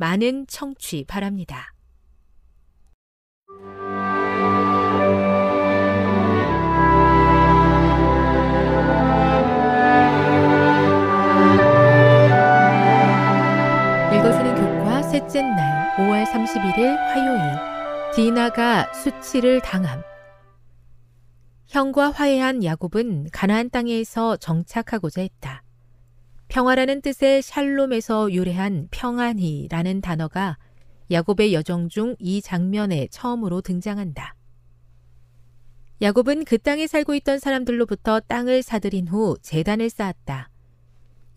많은 청취 바랍니다. 읽어쓰는 교과 셋째 날 5월 31일 화요일 디나가 수치를 당함. 형과 화해한 야곱은 가나안 땅에서 정착하고자 했다. 평화라는 뜻의 샬롬에서 유래한 평안히라는 단어가 야곱의 여정 중 이 장면에 처음으로 등장한다. 야곱은 그 땅에 살고 있던 사람들로부터 땅을 사들인 후 제단을 쌓았다.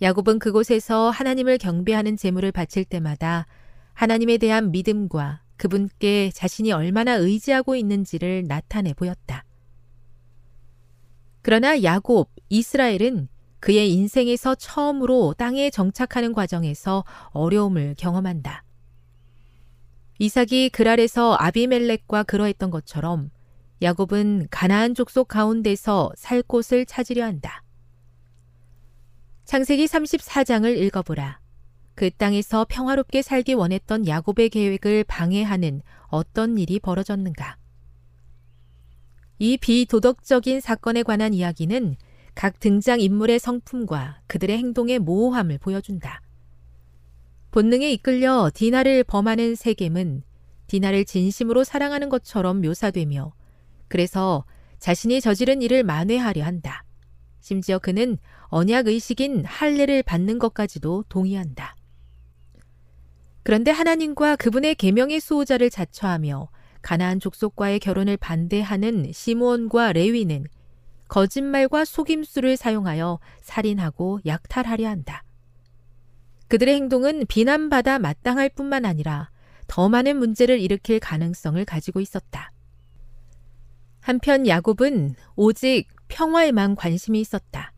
야곱은 그곳에서 하나님을 경배하는 제물을 바칠 때마다 하나님에 대한 믿음과 그분께 자신이 얼마나 의지하고 있는지를 나타내 보였다. 그러나 야곱, 이스라엘은 그의 인생에서 처음으로 땅에 정착하는 과정에서 어려움을 경험한다. 이삭이 그랄에서 아비멜렉과 그러했던 것처럼 야곱은 가나안 족속 가운데서 살 곳을 찾으려 한다. 창세기 34장을 읽어보라. 그 땅에서 평화롭게 살기 원했던 야곱의 계획을 방해하는 어떤 일이 벌어졌는가? 이 비도덕적인 사건에 관한 이야기는 각 등장인물의 성품과 그들의 행동의 모호함을 보여준다. 본능에 이끌려 디나를 범하는 세겜은 디나를 진심으로 사랑하는 것처럼 묘사되며 그래서 자신이 저지른 일을 만회하려 한다. 심지어 그는 언약의식인 할례를 받는 것까지도 동의한다. 그런데 하나님과 그분의 계명의 수호자를 자처하며 가나안 족속과의 결혼을 반대하는 시므온과 레위는 거짓말과 속임수를 사용하여 살인하고 약탈하려 한다. 그들의 행동은 비난받아 마땅할 뿐만 아니라 더 많은 문제를 일으킬 가능성을 가지고 있었다. 한편 야곱은 오직 평화에만 관심이 있었다.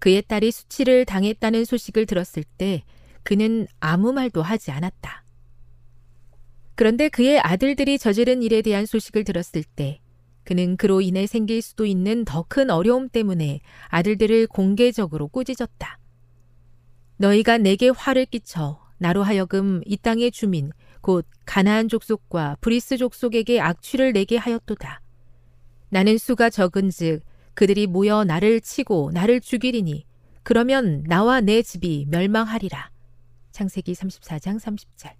그의 딸이 수치를 당했다는 소식을 들었을 때 그는 아무 말도 하지 않았다. 그런데 그의 아들들이 저지른 일에 대한 소식을 들었을 때 그는 그로 인해 생길 수도 있는 더 큰 어려움 때문에 아들들을 공개적으로 꾸짖었다. 너희가 내게 화를 끼쳐 나로 하여금 이 땅의 주민 곧 가나안 족속과 브리스 족속에게 악취를 내게 하였도다. 나는 수가 적은즉 그들이 모여 나를 치고 나를 죽이리니 그러면 나와 내 집이 멸망하리라. 창세기 34장 30절.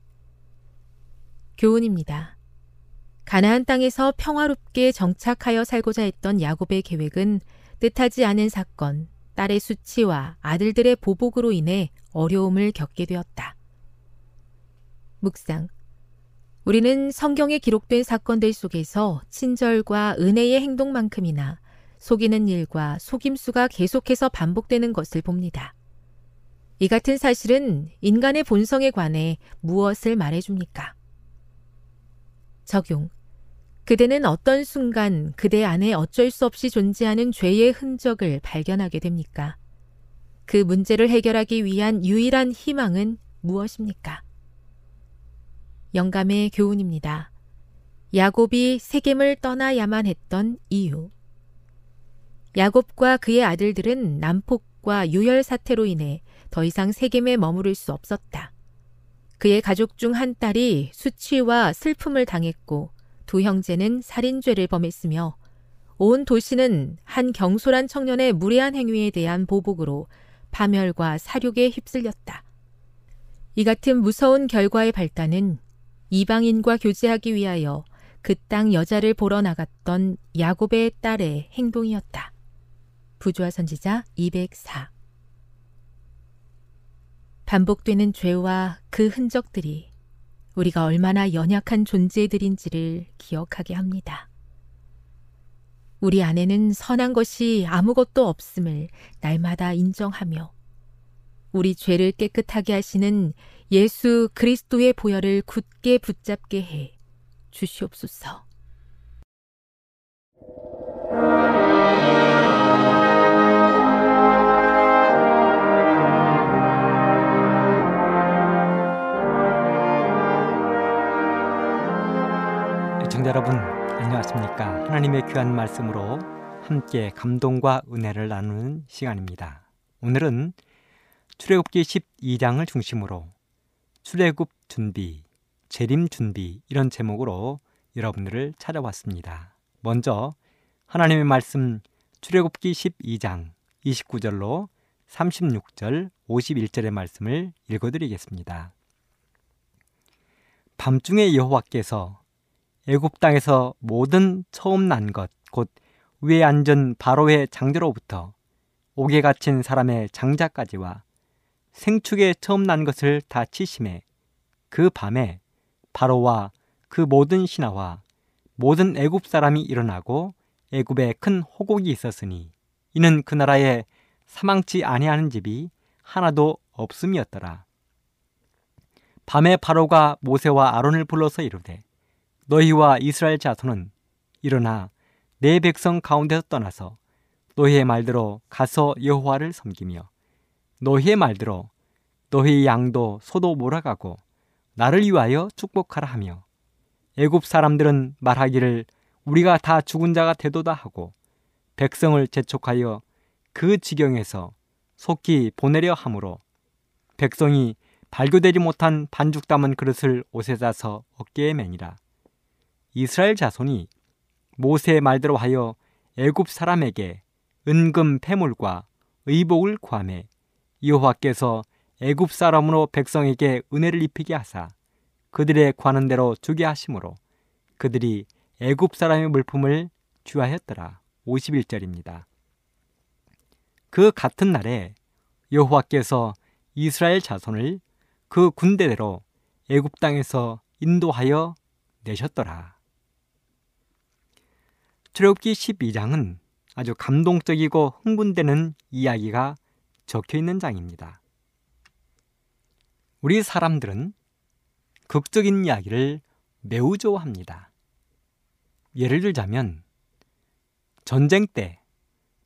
교훈입니다. 가나안 땅에서 평화롭게 정착하여 살고자 했던 야곱의 계획은 뜻하지 않은 사건, 딸의 수치와 아들들의 보복으로 인해 어려움을 겪게 되었다. 묵상. 우리는 성경에 기록된 사건들 속에서 친절과 은혜의 행동만큼이나 속이는 일과 속임수가 계속해서 반복되는 것을 봅니다. 이 같은 사실은 인간의 본성에 관해 무엇을 말해줍니까? 적용. 그대는 어떤 순간 그대 안에 어쩔 수 없이 존재하는 죄의 흔적을 발견하게 됩니까? 그 문제를 해결하기 위한 유일한 희망은 무엇입니까? 영감의 교훈입니다. 야곱이 세겜을 떠나야만 했던 이유. 야곱과 그의 아들들은 난폭과 유혈 사태로 인해 더 이상 세겜에 머무를 수 없었다. 그의 가족 중 한 딸이 수치와 슬픔을 당했고 두 형제는 살인죄를 범했으며 온 도시는 한 경솔한 청년의 무례한 행위에 대한 보복으로 파멸과 살육에 휩쓸렸다. 이 같은 무서운 결과의 발단은 이방인과 교제하기 위하여 그 땅 여자를 보러 나갔던 야곱의 딸의 행동이었다. 부조화 선지자 204. 반복되는 죄와 그 흔적들이 우리가 얼마나 연약한 존재들인지를 기억하게 합니다. 우리 안에는 선한 것이 아무것도 없음을 날마다 인정하며 우리 죄를 깨끗하게 하시는 예수 그리스도의 보혈을 굳게 붙잡게 해 주시옵소서. 시청자 여러분, 안녕하십니까? 하나님의 귀한 말씀으로 함께 감동과 은혜를 나누는 시간입니다. 오늘은 출애굽기 12장을 중심으로 출애굽 준비, 재림 준비 이런 제목으로 여러분들을 찾아왔습니다. 먼저 하나님의 말씀 출애굽기 12장 29절로 36절, 51절의 말씀을 읽어드리겠습니다. 밤중에 여호와께서 애굽 땅에서 모든 처음 난 것, 곧 위에 앉은 바로의 장자로부터 옥에 갇힌 사람의 장자까지와 생축에 처음 난 것을 다 치심해 그 밤에 바로와 그 모든 신하와 모든 애굽 사람이 일어나고 애굽에 큰 호곡이 있었으니 이는 그 나라에 사망치 아니하는 집이 하나도 없음이었더라. 밤에 바로가 모세와 아론을 불러서 이르되 너희와 이스라엘 자손은 일어나 내 백성 가운데서 떠나서 너희의 말대로 가서 여호와를 섬기며 너희의 말대로 너희 양도 소도 몰아가고 나를 위하여 축복하라 하며 애굽 사람들은 말하기를 우리가 다 죽은 자가 되도다 하고 백성을 재촉하여 그 지경에서 속히 보내려 함으로 백성이 발교되지 못한 반죽 담은 그릇을 옷에 싸서 어깨에 매니라. 이스라엘 자손이 모세의 말대로 하여 애굽 사람에게 은금 패물과 의복을 구하며 여호와께서 애굽 사람으로 백성에게 은혜를 입히게 하사 그들의 구하는 대로 주게 하심으로 그들이 애굽 사람의 물품을 취하였더라. 51절입니다. 그 같은 날에 여호와께서 이스라엘 자손을 그 군대대로 애굽 땅에서 인도하여 내셨더라. 출애굽기 12장은 아주 감동적이고 흥분되는 이야기가 적혀있는 장입니다. 우리 사람들은 극적인 이야기를 매우 좋아합니다. 예를 들자면 전쟁 때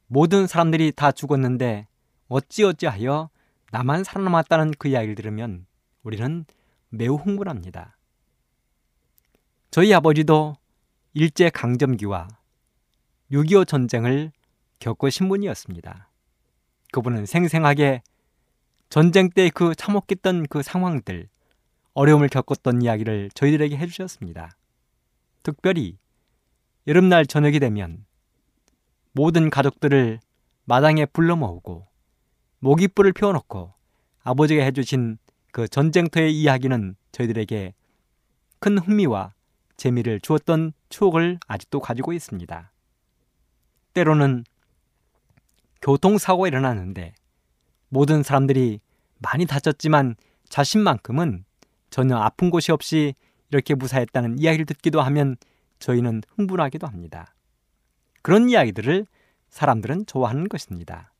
모든 사람들이 다 죽었는데 어찌어찌하여 나만 살아남았다는 그 이야기를 들으면 우리는 매우 흥분합니다. 저희 아버지도 일제강점기와 6.25 전쟁을 겪으신 분이었습니다. 그분은 생생하게 전쟁 때 그 참혹했던 그 상황들, 어려움을 겪었던 이야기를 저희들에게 해주셨습니다. 특별히 여름날 저녁이 되면 모든 가족들을 마당에 불러 모으고 모깃불을 피워놓고 아버지가 해주신 그 전쟁터의 이야기는 저희들에게 큰 흥미와 재미를 주었던 추억을 아직도 가지고 있습니다. 때로는 교통사고가 일어났는데 모든 사람들이 많이 다쳤지만 자신만큼은 전혀 아픈 곳이 없이 이렇게 무사했다는 이야기를 듣기도 하면 저희는 흥분하기도 합니다. 그런 이야기들을 사람들은 좋아하는 것입니다.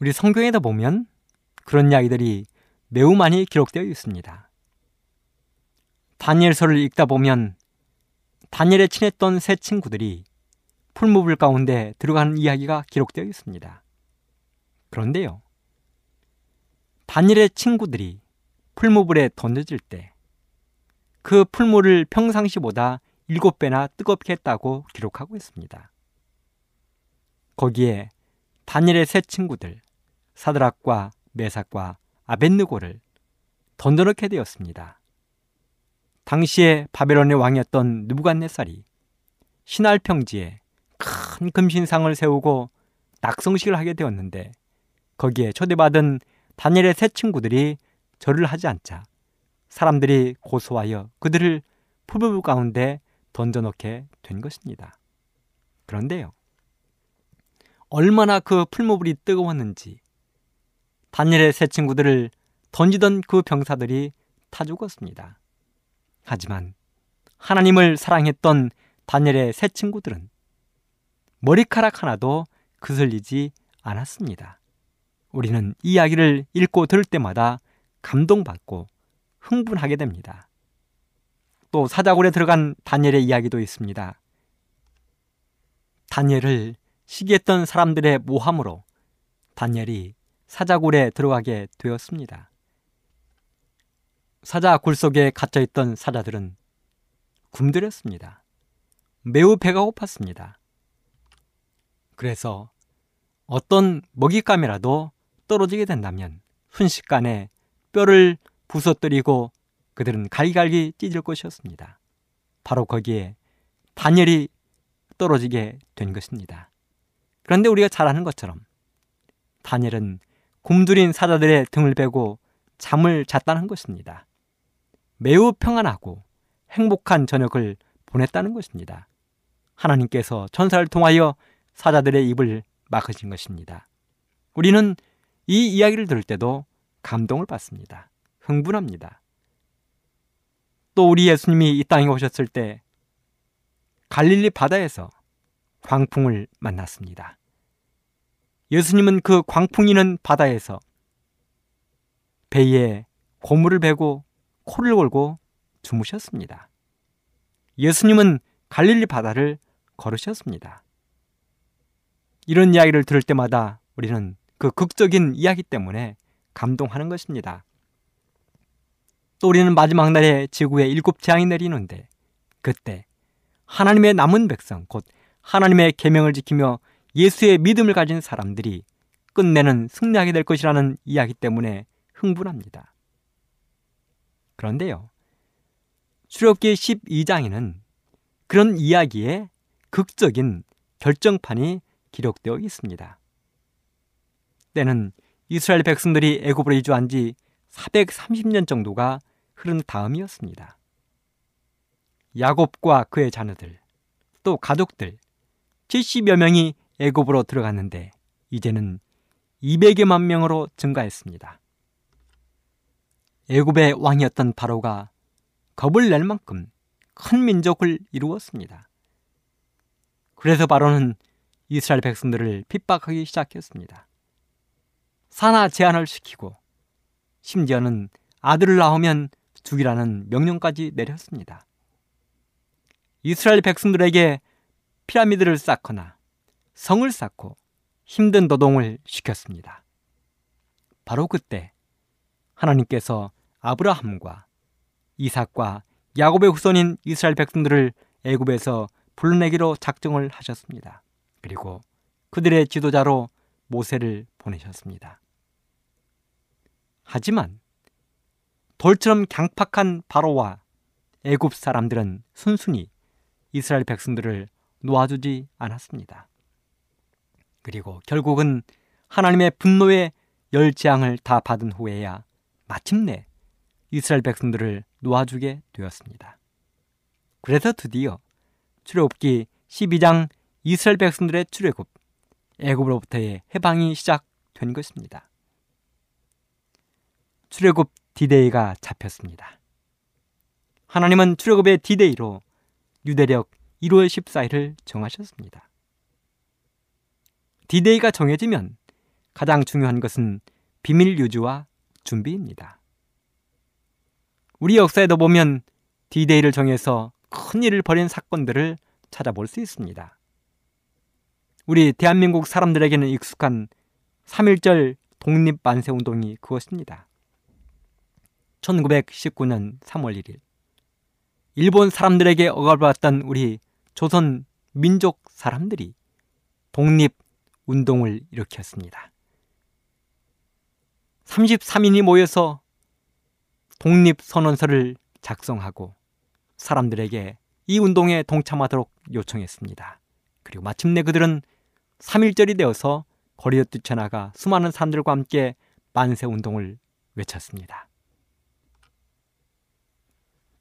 우리 성경에다 보면 그런 이야기들이 매우 많이 기록되어 있습니다. 다니엘서를 읽다 보면 다니엘의 친했던 세 친구들이 풀무불 가운데 들어가는 이야기가 기록되어 있습니다. 그런데요, 다니엘의 친구들이 풀무불에 던져질 때 그 풀무를 평상시보다 7배나 뜨겁게 했다고 기록하고 있습니다. 거기에 다니엘의 세 친구들 사드락과 메삭과 아벳느고를 던져넣게 되었습니다. 당시에 바벨론의 왕이었던 느부갓네살이 신할 평지에 큰 금신상을 세우고 낙성식을 하게 되었는데, 거기에 초대받은 다니엘의 세 친구들이 절을 하지 않자 사람들이 고소하여 그들을 풀무불 가운데 던져넣게 된 것입니다. 그런데요, 얼마나 그 풀무불이 뜨거웠는지 다니엘의 세 친구들을 던지던 그 병사들이 타 죽었습니다. 하지만 하나님을 사랑했던 다니엘의 세 친구들은 머리카락 하나도 그슬리지 않았습니다. 우리는 이 이야기를 읽고 들을 때마다 감동받고 흥분하게 됩니다. 또 사자굴에 들어간 다니엘의 이야기도 있습니다. 다니엘을 시기했던 사람들의 모함으로 다니엘이 사자굴에 들어가게 되었습니다. 사자굴 속에 갇혀있던 사자들은 굶주렸습니다. 매우 배가 고팠습니다. 그래서 어떤 먹잇감이라도 떨어지게 된다면 순식간에 뼈를 부서뜨리고 그들은 갈기갈기 찢을 것이었습니다. 바로 거기에 다니엘이 떨어지게 된 것입니다. 그런데 우리가 잘 아는 것처럼 다니엘은 굶주린 사자들의 등을 베고 잠을 잤다는 것입니다. 매우 평안하고 행복한 저녁을 보냈다는 것입니다. 하나님께서 천사를 통하여 사자들의 입을 막으신 것입니다. 우리는 이 이야기를 들을 때도 감동을 받습니다. 흥분합니다. 또 우리 예수님이 이 땅에 오셨을 때 갈릴리 바다에서 광풍을 만났습니다. 예수님은 그 광풍이는 바다에서 배에 고무를 베고 코를 골고 주무셨습니다. 예수님은 갈릴리 바다를 걸으셨습니다. 이런 이야기를 들을 때마다 우리는 그 극적인 이야기 때문에 감동하는 것입니다. 또 우리는 마지막 날에 지구에 7재앙이 내리는데, 그때 하나님의 남은 백성, 곧 하나님의 계명을 지키며 예수의 믿음을 가진 사람들이 끝내는 승리하게 될 것이라는 이야기 때문에 흥분합니다. 그런데요, 출애굽기 12장에는 그런 이야기의 극적인 결정판이 기록되어 있습니다. 때는 이스라엘 백성들이 애굽으로 이주한 지 430년 정도가 흐른 다음이었습니다. 야곱과 그의 자녀들, 또 가족들 70여 명이 애굽으로 들어갔는데 이제는 200여만 명으로 증가했습니다. 애굽의 왕이었던 바로가 겁을 낼 만큼 큰 민족을 이루었습니다. 그래서 바로는 이스라엘 백성들을 핍박하기 시작했습니다. 산하 제한을 시키고 심지어는 아들을 낳으면 죽이라는 명령까지 내렸습니다. 이스라엘 백성들에게 피라미드를 쌓거나 성을 쌓고 힘든 노동을 시켰습니다. 바로 그때 하나님께서 아브라함과 이삭과 야곱의 후손인 이스라엘 백성들을 애굽에서 불러내기로 작정을 하셨습니다. 그리고 그들의 지도자로 모세를 보내셨습니다. 하지만 돌처럼 강팍한 바로와 애굽 사람들은 순순히 이스라엘 백성들을 놓아주지 않았습니다. 그리고 결국은 하나님의 분노의 10재앙을 다 받은 후에야 마침내 이스라엘 백성들을 놓아주게 되었습니다. 그래서 드디어 출애굽기 12장 이스라엘 백성들의 출애굽, 애굽으로부터의 해방이 시작된 것입니다. 출애굽 디데이가 잡혔습니다. 하나님은 출애굽의 D-Day로 유대력 1월 14일을 정하셨습니다. D-Day가 정해지면 가장 중요한 것은 비밀 유지와 준비입니다. 우리 역사에도 보면 D-Day를 정해서 큰 일을 벌인 사건들을 찾아볼 수 있습니다. 우리 대한민국 사람들에게는 익숙한 3.1절 독립만세운동이 그것입니다. 1919년 3월 1일 일본 사람들에게 억압받았던 우리 조선 민족 사람들이 독립운동을 일으켰습니다. 33인이 모여서 독립선언서를 작성하고 사람들에게 이 운동에 동참하도록 요청했습니다. 그리고 마침내 그들은 3.1절이 되어서 거리로 뛰쳐나가 수많은 사람들과 함께 만세운동을 외쳤습니다.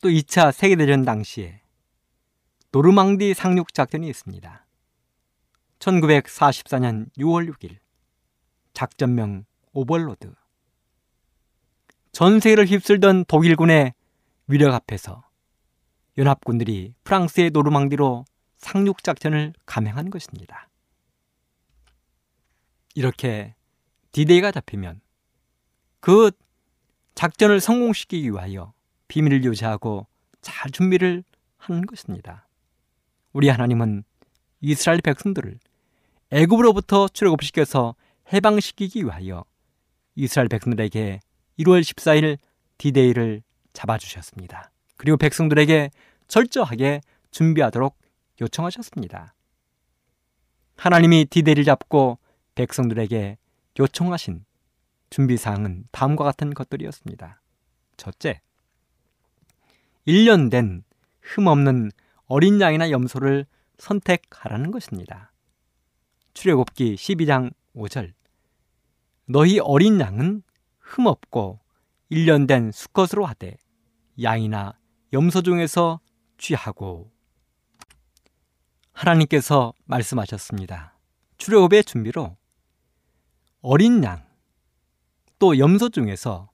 또 2차 세계대전 당시에 노르망디 상륙작전이 있습니다. 1944년 6월 6일 작전명 오버로드. 전 세계를 휩쓸던 독일군의 위력 앞에서 연합군들이 프랑스의 노르망디로 상륙작전을 감행한 것입니다. 이렇게 D-Day가 잡히면 그 작전을 성공시키기 위하여 비밀을 유지하고 잘 준비를 하는 것입니다. 우리 하나님은 이스라엘 백성들을 애굽으로부터 출애굽시켜서 해방시키기 위하여 이스라엘 백성들에게 1월 14일 D-Day를 잡아주셨습니다. 그리고 백성들에게 철저하게 준비하도록 요청하셨습니다. 하나님이 D-Day를 잡고 백성들에게 요청하신 준비사항은 다음과 같은 것들이었습니다. 첫째, 1년 된 흠없는 어린 양이나 염소를 선택하라는 것입니다. 출애굽기 12장 5절. 너희 어린 양은 흠없고 1년 된 수컷으로 하되 양이나 염소 중에서 취하고. 하나님께서 말씀하셨습니다. 출애굽의 준비로 어린 양 또 염소 중에서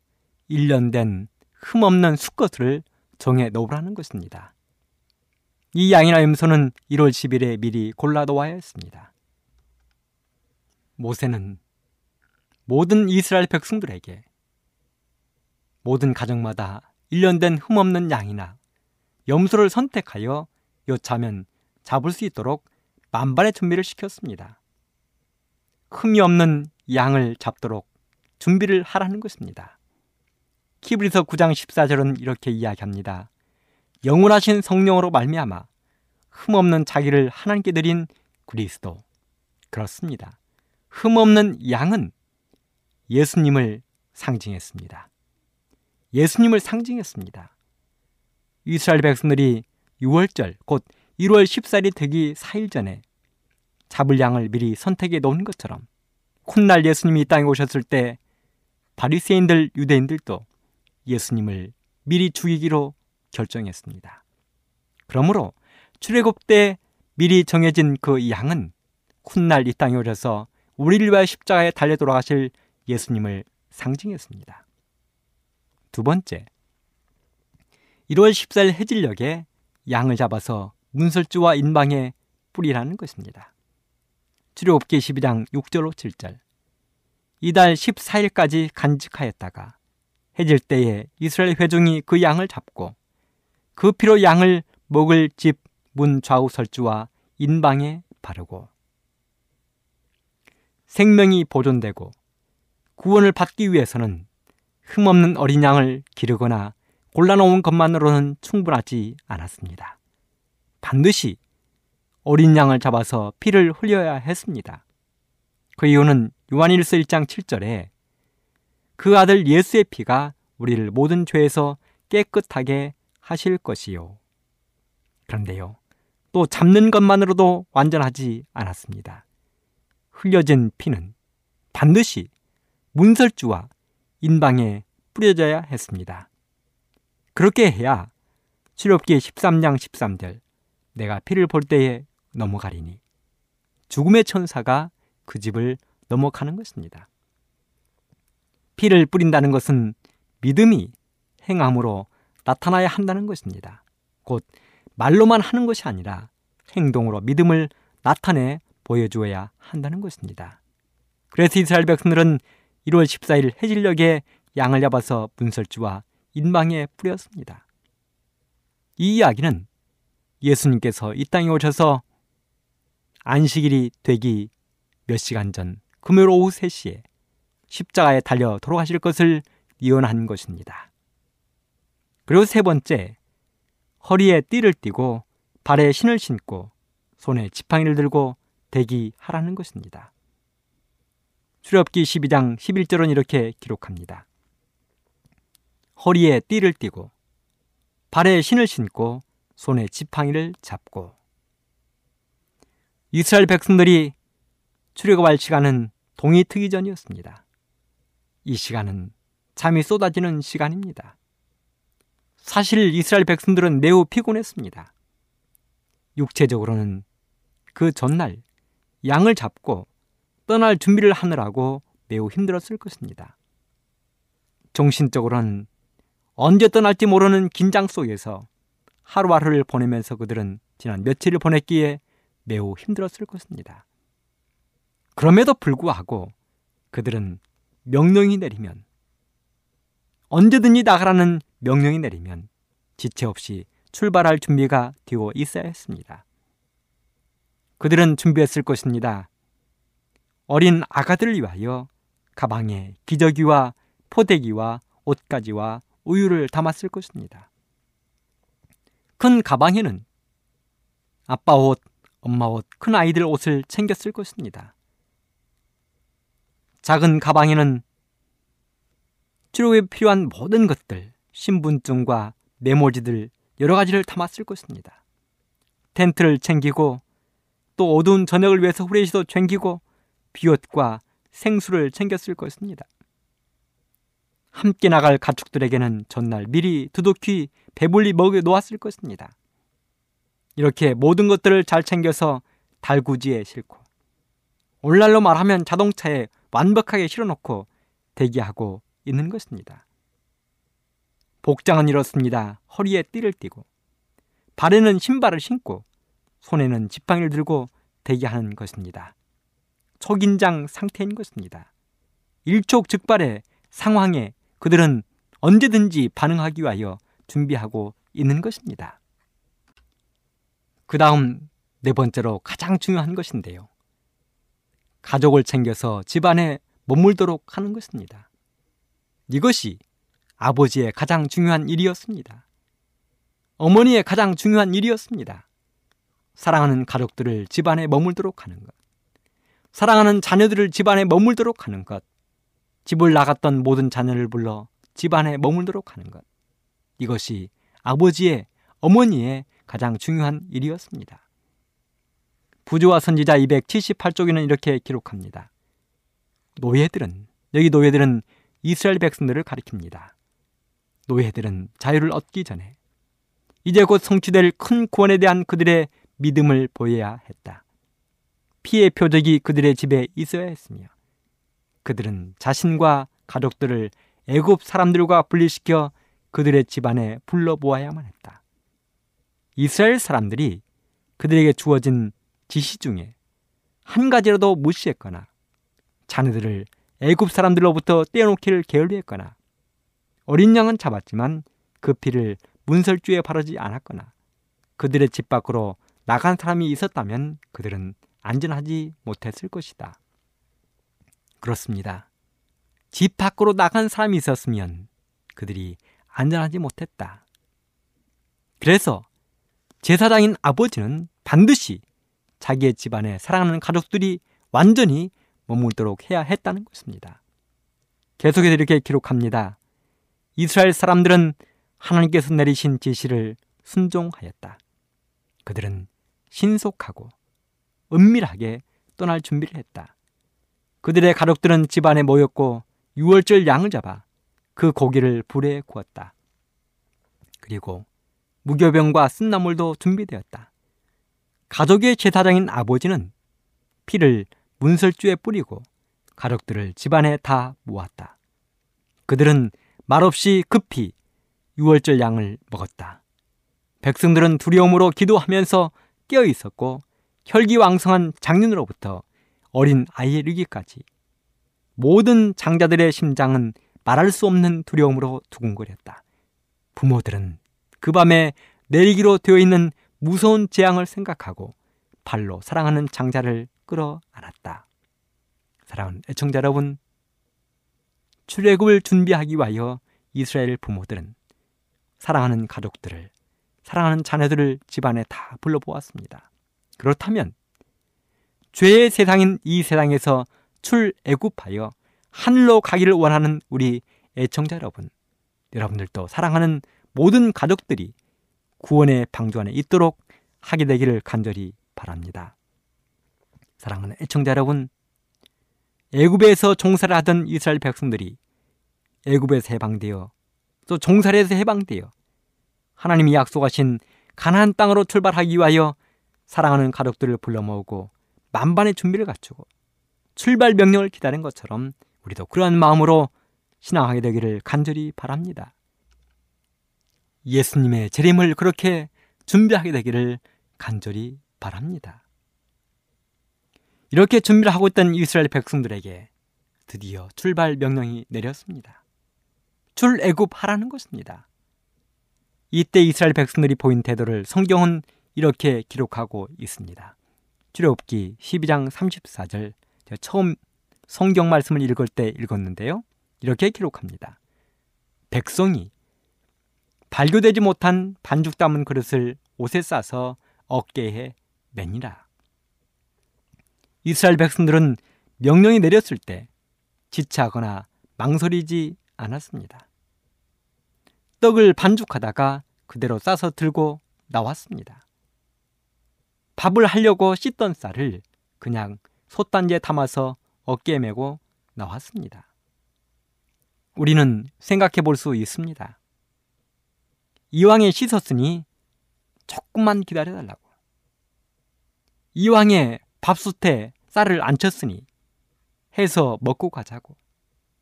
1년 된 흠없는 수컷을 정해 놓으라는 것입니다. 이 양이나 염소는 1월 10일에 미리 골라 놓아야 했습니다. 모세는 모든 이스라엘 백성들에게 모든 가정마다 1년 된 흠없는 양이나 염소를 선택하여 여차하면 잡을 수 있도록 만반의 준비를 시켰습니다. 흠이 없는 양을 잡도록 준비를 하라는 것입니다. 히브리서 9장 14절은 이렇게 이야기합니다. 영원하신 성령으로 말미암아 흠없는 자기를 하나님께 드린 그리스도. 그렇습니다. 흠없는 양은 예수님을 상징했습니다. 예수님을 상징했습니다. 이스라엘 백성들이 6월절 곧 1월 14일이 되기 4일 전에 잡을 양을 미리 선택해 놓은 것처럼 훗날 예수님이 이 땅에 오셨을 때 바리새인들 유대인들도 예수님을 미리 죽이기로 결정했습니다. 그러므로 출애굽 때 미리 정해진 그 양은 훗날 이 땅에 오셔서 우리를 위하여 십자가에 달려 돌아가실 예수님을 상징했습니다. 두 번째, 1월 14일 해질녘에 양을 잡아서 문설주와 인방에 뿌리라는 것입니다. 출애굽기 12장 6절로 7절. 이달 14일까지 간직하였다가 해질 때에 이스라엘 회중이 그 양을 잡고 그 피로 양을 먹을 집 문 좌우 설주와 인방에 바르고. 생명이 보존되고 구원을 받기 위해서는 흠없는 어린 양을 기르거나 골라놓은 것만으로는 충분하지 않았습니다. 반드시 어린 양을 잡아서 피를 흘려야 했습니다. 그 이유는 요한일서 1장 7절에 그 아들 예수의 피가 우리를 모든 죄에서 깨끗하게 하실 것이요. 그런데요, 또 잡는 것만으로도 완전하지 않았습니다. 흘려진 피는 반드시 문설주와 인방에 뿌려져야 했습니다. 그렇게 해야 출애굽기 13장 13절 내가 피를 볼 때에 넘어가리니 죽음의 천사가 그 집을 넘어가는 것입니다. 피를 뿌린다는 것은 믿음이 행함으로 나타나야 한다는 것입니다. 곧 말로만 하는 것이 아니라 행동으로 믿음을 나타내 보여주어야 한다는 것입니다. 그래서 이스라엘 백성들은 1월 14일 해질녘에 양을 잡아서 문설주와 인방에 뿌렸습니다. 이 이야기는 예수님께서 이 땅에 오셔서 안식일이 되기 몇 시간 전 금요일 오후 3시에 십자가에 달려 돌아가실 것을 예언한 것입니다. 그리고 세 번째, 허리에 띠를 띠고 발에 신을 신고 손에 지팡이를 들고 대기하라는 것입니다. 출애굽기 12장 11절은 이렇게 기록합니다. 허리에 띠를 띠고 발에 신을 신고 손에 지팡이를 잡고. 이스라엘 백성들이 출애굽할 시간은 동이 트기 전이었습니다. 이 시간은 잠이 쏟아지는 시간입니다. 사실 이스라엘 백성들은 매우 피곤했습니다. 육체적으로는 그 전날 양을 잡고 떠날 준비를 하느라고 매우 힘들었을 것입니다. 정신적으로는 언제 떠날지 모르는 긴장 속에서 하루하루를 보내면서 그들은 지난 며칠을 보냈기에 매우 힘들었을 것입니다. 그럼에도 불구하고 그들은 명령이 내리면, 언제든지 나가라는 명령이 내리면 지체 없이 출발할 준비가 되어 있어야 했습니다. 그들은 준비했을 것입니다. 어린 아가들을 위하여 가방에 기저귀와 포대기와 옷가지와 우유를 담았을 것입니다. 큰 가방에는 아빠 옷, 엄마 옷, 큰 아이들 옷을 챙겼을 것입니다. 작은 가방에는 출애굽에 필요한 모든 것들, 신분증과 메모지들 여러 가지를 담았을 것입니다. 텐트를 챙기고 또 어두운 저녁을 위해서 후레쉬도 챙기고 비옷과 생수를 챙겼을 것입니다. 함께 나갈 가축들에게는 전날 미리 두둑히 배불리 먹여 놓았을 것입니다. 이렇게 모든 것들을 잘 챙겨서 달구지에 싣고, 오늘날로 말하면 자동차에 완벽하게 실어놓고 대기하고 있는 것입니다. 복장은 이렇습니다. 허리에 띠를 띠고 발에는 신발을 신고 손에는 지팡이를 들고 대기하는 것입니다. 초긴장 상태인 것입니다. 일촉즉발의 상황에 그들은 언제든지 반응하기 위하여 준비하고 있는 것입니다. 그 다음 네 번째로 가장 중요한 것인데요, 가족을 챙겨서 집안에 머물도록 하는 것입니다. 이것이 아버지의 가장 중요한 일이었습니다. 어머니의 가장 중요한 일이었습니다. 사랑하는 가족들을 집안에 머물도록 하는 것, 사랑하는 자녀들을 집안에 머물도록 하는 것, 집을 나갔던 모든 자녀를 불러 집안에 머물도록 하는 것, 이것이 아버지의, 어머니의 가장 중요한 일이었습니다. 부조와 선지자 278쪽에는 이렇게 기록합니다. 노예들은 이스라엘 백성들을 가리킵니다. 노예들은 자유를 얻기 전에 이제 곧 성취될 큰 구원에 대한 그들의 믿음을 보여야 했다. 피의 표적이 그들의 집에 있어야 했으며 그들은 자신과 가족들을 애굽 사람들과 분리시켜 그들의 집안에 불러모아야만 했다. 이스라엘 사람들이 그들에게 주어진 지시 중에 한 가지라도 무시했거나 자녀들을 애굽 사람들로부터 떼어놓기를 게을리했거나 어린 양은 잡았지만 그 피를 문설주에 바르지 않았거나 그들의 집 밖으로 나간 사람이 있었다면 그들은 안전하지 못했을 것이다. 그렇습니다. 집 밖으로 나간 사람이 있었으면 그들이 안전하지 못했다. 그래서 제사장인 아버지는 반드시 자기의 집안에 사랑하는 가족들이 완전히 머물도록 해야 했다는 것입니다. 계속해서 이렇게 기록합니다. 이스라엘 사람들은 하나님께서 내리신 지시를 순종하였다. 그들은 신속하고 은밀하게 떠날 준비를 했다. 그들의 가족들은 집안에 모였고 유월절 양을 잡아 그 고기를 불에 구웠다. 그리고 무교병과 쓴나물도 준비되었다. 가족의 제사장인 아버지는 피를 문설주에 뿌리고 가족들을 집안에 다 모았다. 그들은 말없이 급히 유월절 양을 먹었다. 백성들은 두려움으로 기도하면서 깨어있었고 혈기왕성한 장년으로부터 어린 아이의 위기까지 모든 장자들의 심장은 말할 수 없는 두려움으로 두근거렸다. 부모들은 그 밤에 내리기로 되어 있는 무서운 재앙을 생각하고 발로 사랑하는 장자를 끌어안았다. 사랑하는 애청자 여러분, 출애굽을 준비하기 위하여 이스라엘 부모들은 사랑하는 가족들을, 사랑하는 자녀들을 집안에 다 불러보았습니다. 그렇다면 죄의 세상인 이 세상에서 출애굽하여 하늘로 가기를 원하는 우리 애청자 여러분, 여러분들도 사랑하는 모든 가족들이 구원의 방주 안에 있도록 하게 되기를 간절히 바랍니다. 사랑하는 애청자 여러분, 애굽에서 종살이를 하던 이스라엘 백성들이 애굽에서 해방되어 또 종살이에서 해방되어 하나님이 약속하신 가나안 땅으로 출발하기 위하여 사랑하는 가족들을 불러 모으고 만반의 준비를 갖추고 출발 명령을 기다린 것처럼 우리도 그러한 마음으로 신앙하게 되기를 간절히 바랍니다. 예수님의 재림을 그렇게 준비하게 되기를 간절히 바랍니다. 이렇게 준비를 하고 있던 이스라엘 백성들에게 드디어 출발 명령이 내렸습니다. 출애굽하라는 것입니다. 이때 이스라엘 백성들이 보인 태도를 성경은 이렇게 기록하고 있습니다. 출애굽기 12장 34절, 제가 처음 성경 말씀을 읽을 때 읽었는데요, 이렇게 기록합니다. 백성이 발교되지 못한 반죽 담은 그릇을 옷에 싸서 어깨에 매니라. 이스라엘 백성들은 명령이 내렸을 때 지체하거나 망설이지 않았습니다. 떡을 반죽하다가 그대로 싸서 들고 나왔습니다. 밥을 하려고 씻던 쌀을 그냥 솥단지에 담아서 어깨에 메고 나왔습니다. 우리는 생각해 볼 수 있습니다. 이왕에 씻었으니 조금만 기다려달라고. 이왕에 밥솥에 쌀을 안 쳤으니 해서 먹고 가자고.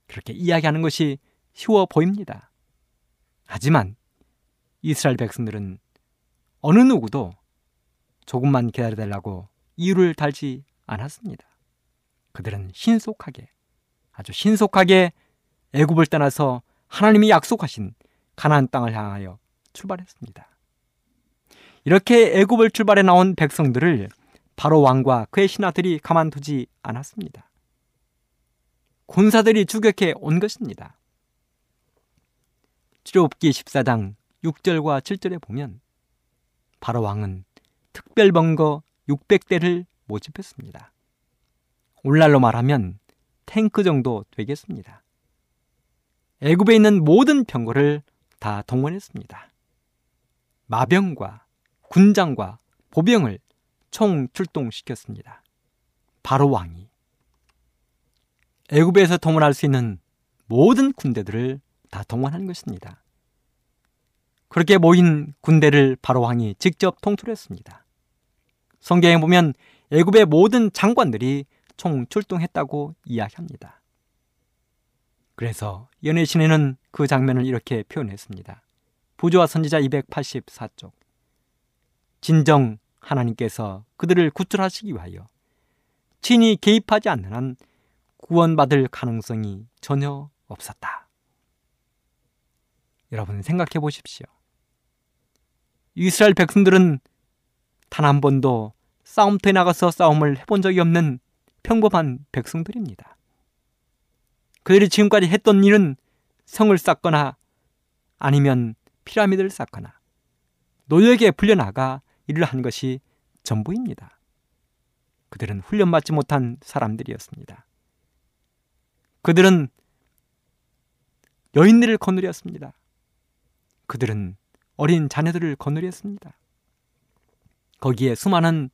그렇게 이야기하는 것이 쉬워 보입니다. 하지만 이스라엘 백성들은 어느 누구도 조금만 기다려달라고 이유를 달지 않았습니다. 그들은 신속하게, 아주 신속하게 애굽을 떠나서 하나님이 약속하신 가나안 땅을 향하여 출발했습니다. 이렇게 애굽을 출발해 나온 백성들을 바로 왕과 그의 신하들이 가만두지 않았습니다. 군사들이 추격해 온 것입니다. 출애굽기 14장 6절과 7절에 보면 바로 왕은 특별 병거 600대를 모집했습니다. 오늘날로 말하면 탱크 정도 되겠습니다. 애굽에 있는 모든 병거를 다 동원했습니다. 마병과 군장과 보병을 총 출동시켰습니다. 바로 왕이 애굽에서 동원할 수 있는 모든 군대들을 다 동원한 것입니다. 그렇게 모인 군대를 바로 왕이 직접 통솔했습니다. 성경에 보면 애굽의 모든 장관들이 총 출동했다고 이야기합니다. 그래서 연예신에는 그 장면을 이렇게 표현했습니다. 부조와 선지자 284쪽, 진정 하나님께서 그들을 구출하시기 위하여 친히 개입하지 않는 한 구원받을 가능성이 전혀 없었다. 여러분 생각해 보십시오. 이스라엘 백성들은 단 한 번도 싸움터에 나가서 싸움을 해본 적이 없는 평범한 백성들입니다. 그들이 지금까지 했던 일은 성을 쌓거나 아니면 피라미드를 쌓거나 노역에 불려나가 일을 한 것이 전부입니다. 그들은 훈련받지 못한 사람들이었습니다. 그들은 여인들을 거느렸습니다. 그들은 어린 자녀들을 거느렸습니다. 거기에 수많은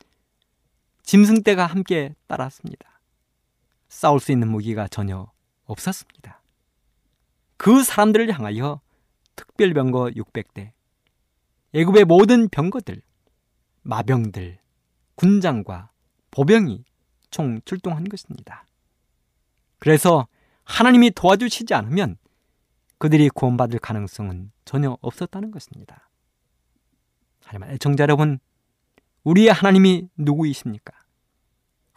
짐승떼가 함께 따랐습니다. 싸울 수 있는 무기가 전혀 없었습니다. 그 사람들을 향하여 특별병거 600대, 애굽의 모든 병거들, 마병들, 군장과 보병이 총 출동한 것입니다. 그래서 하나님이 도와주시지 않으면 그들이 구원받을 가능성은 전혀 없었다는 것입니다. 하지만 애청자 여러분, 우리의 하나님이 누구이십니까?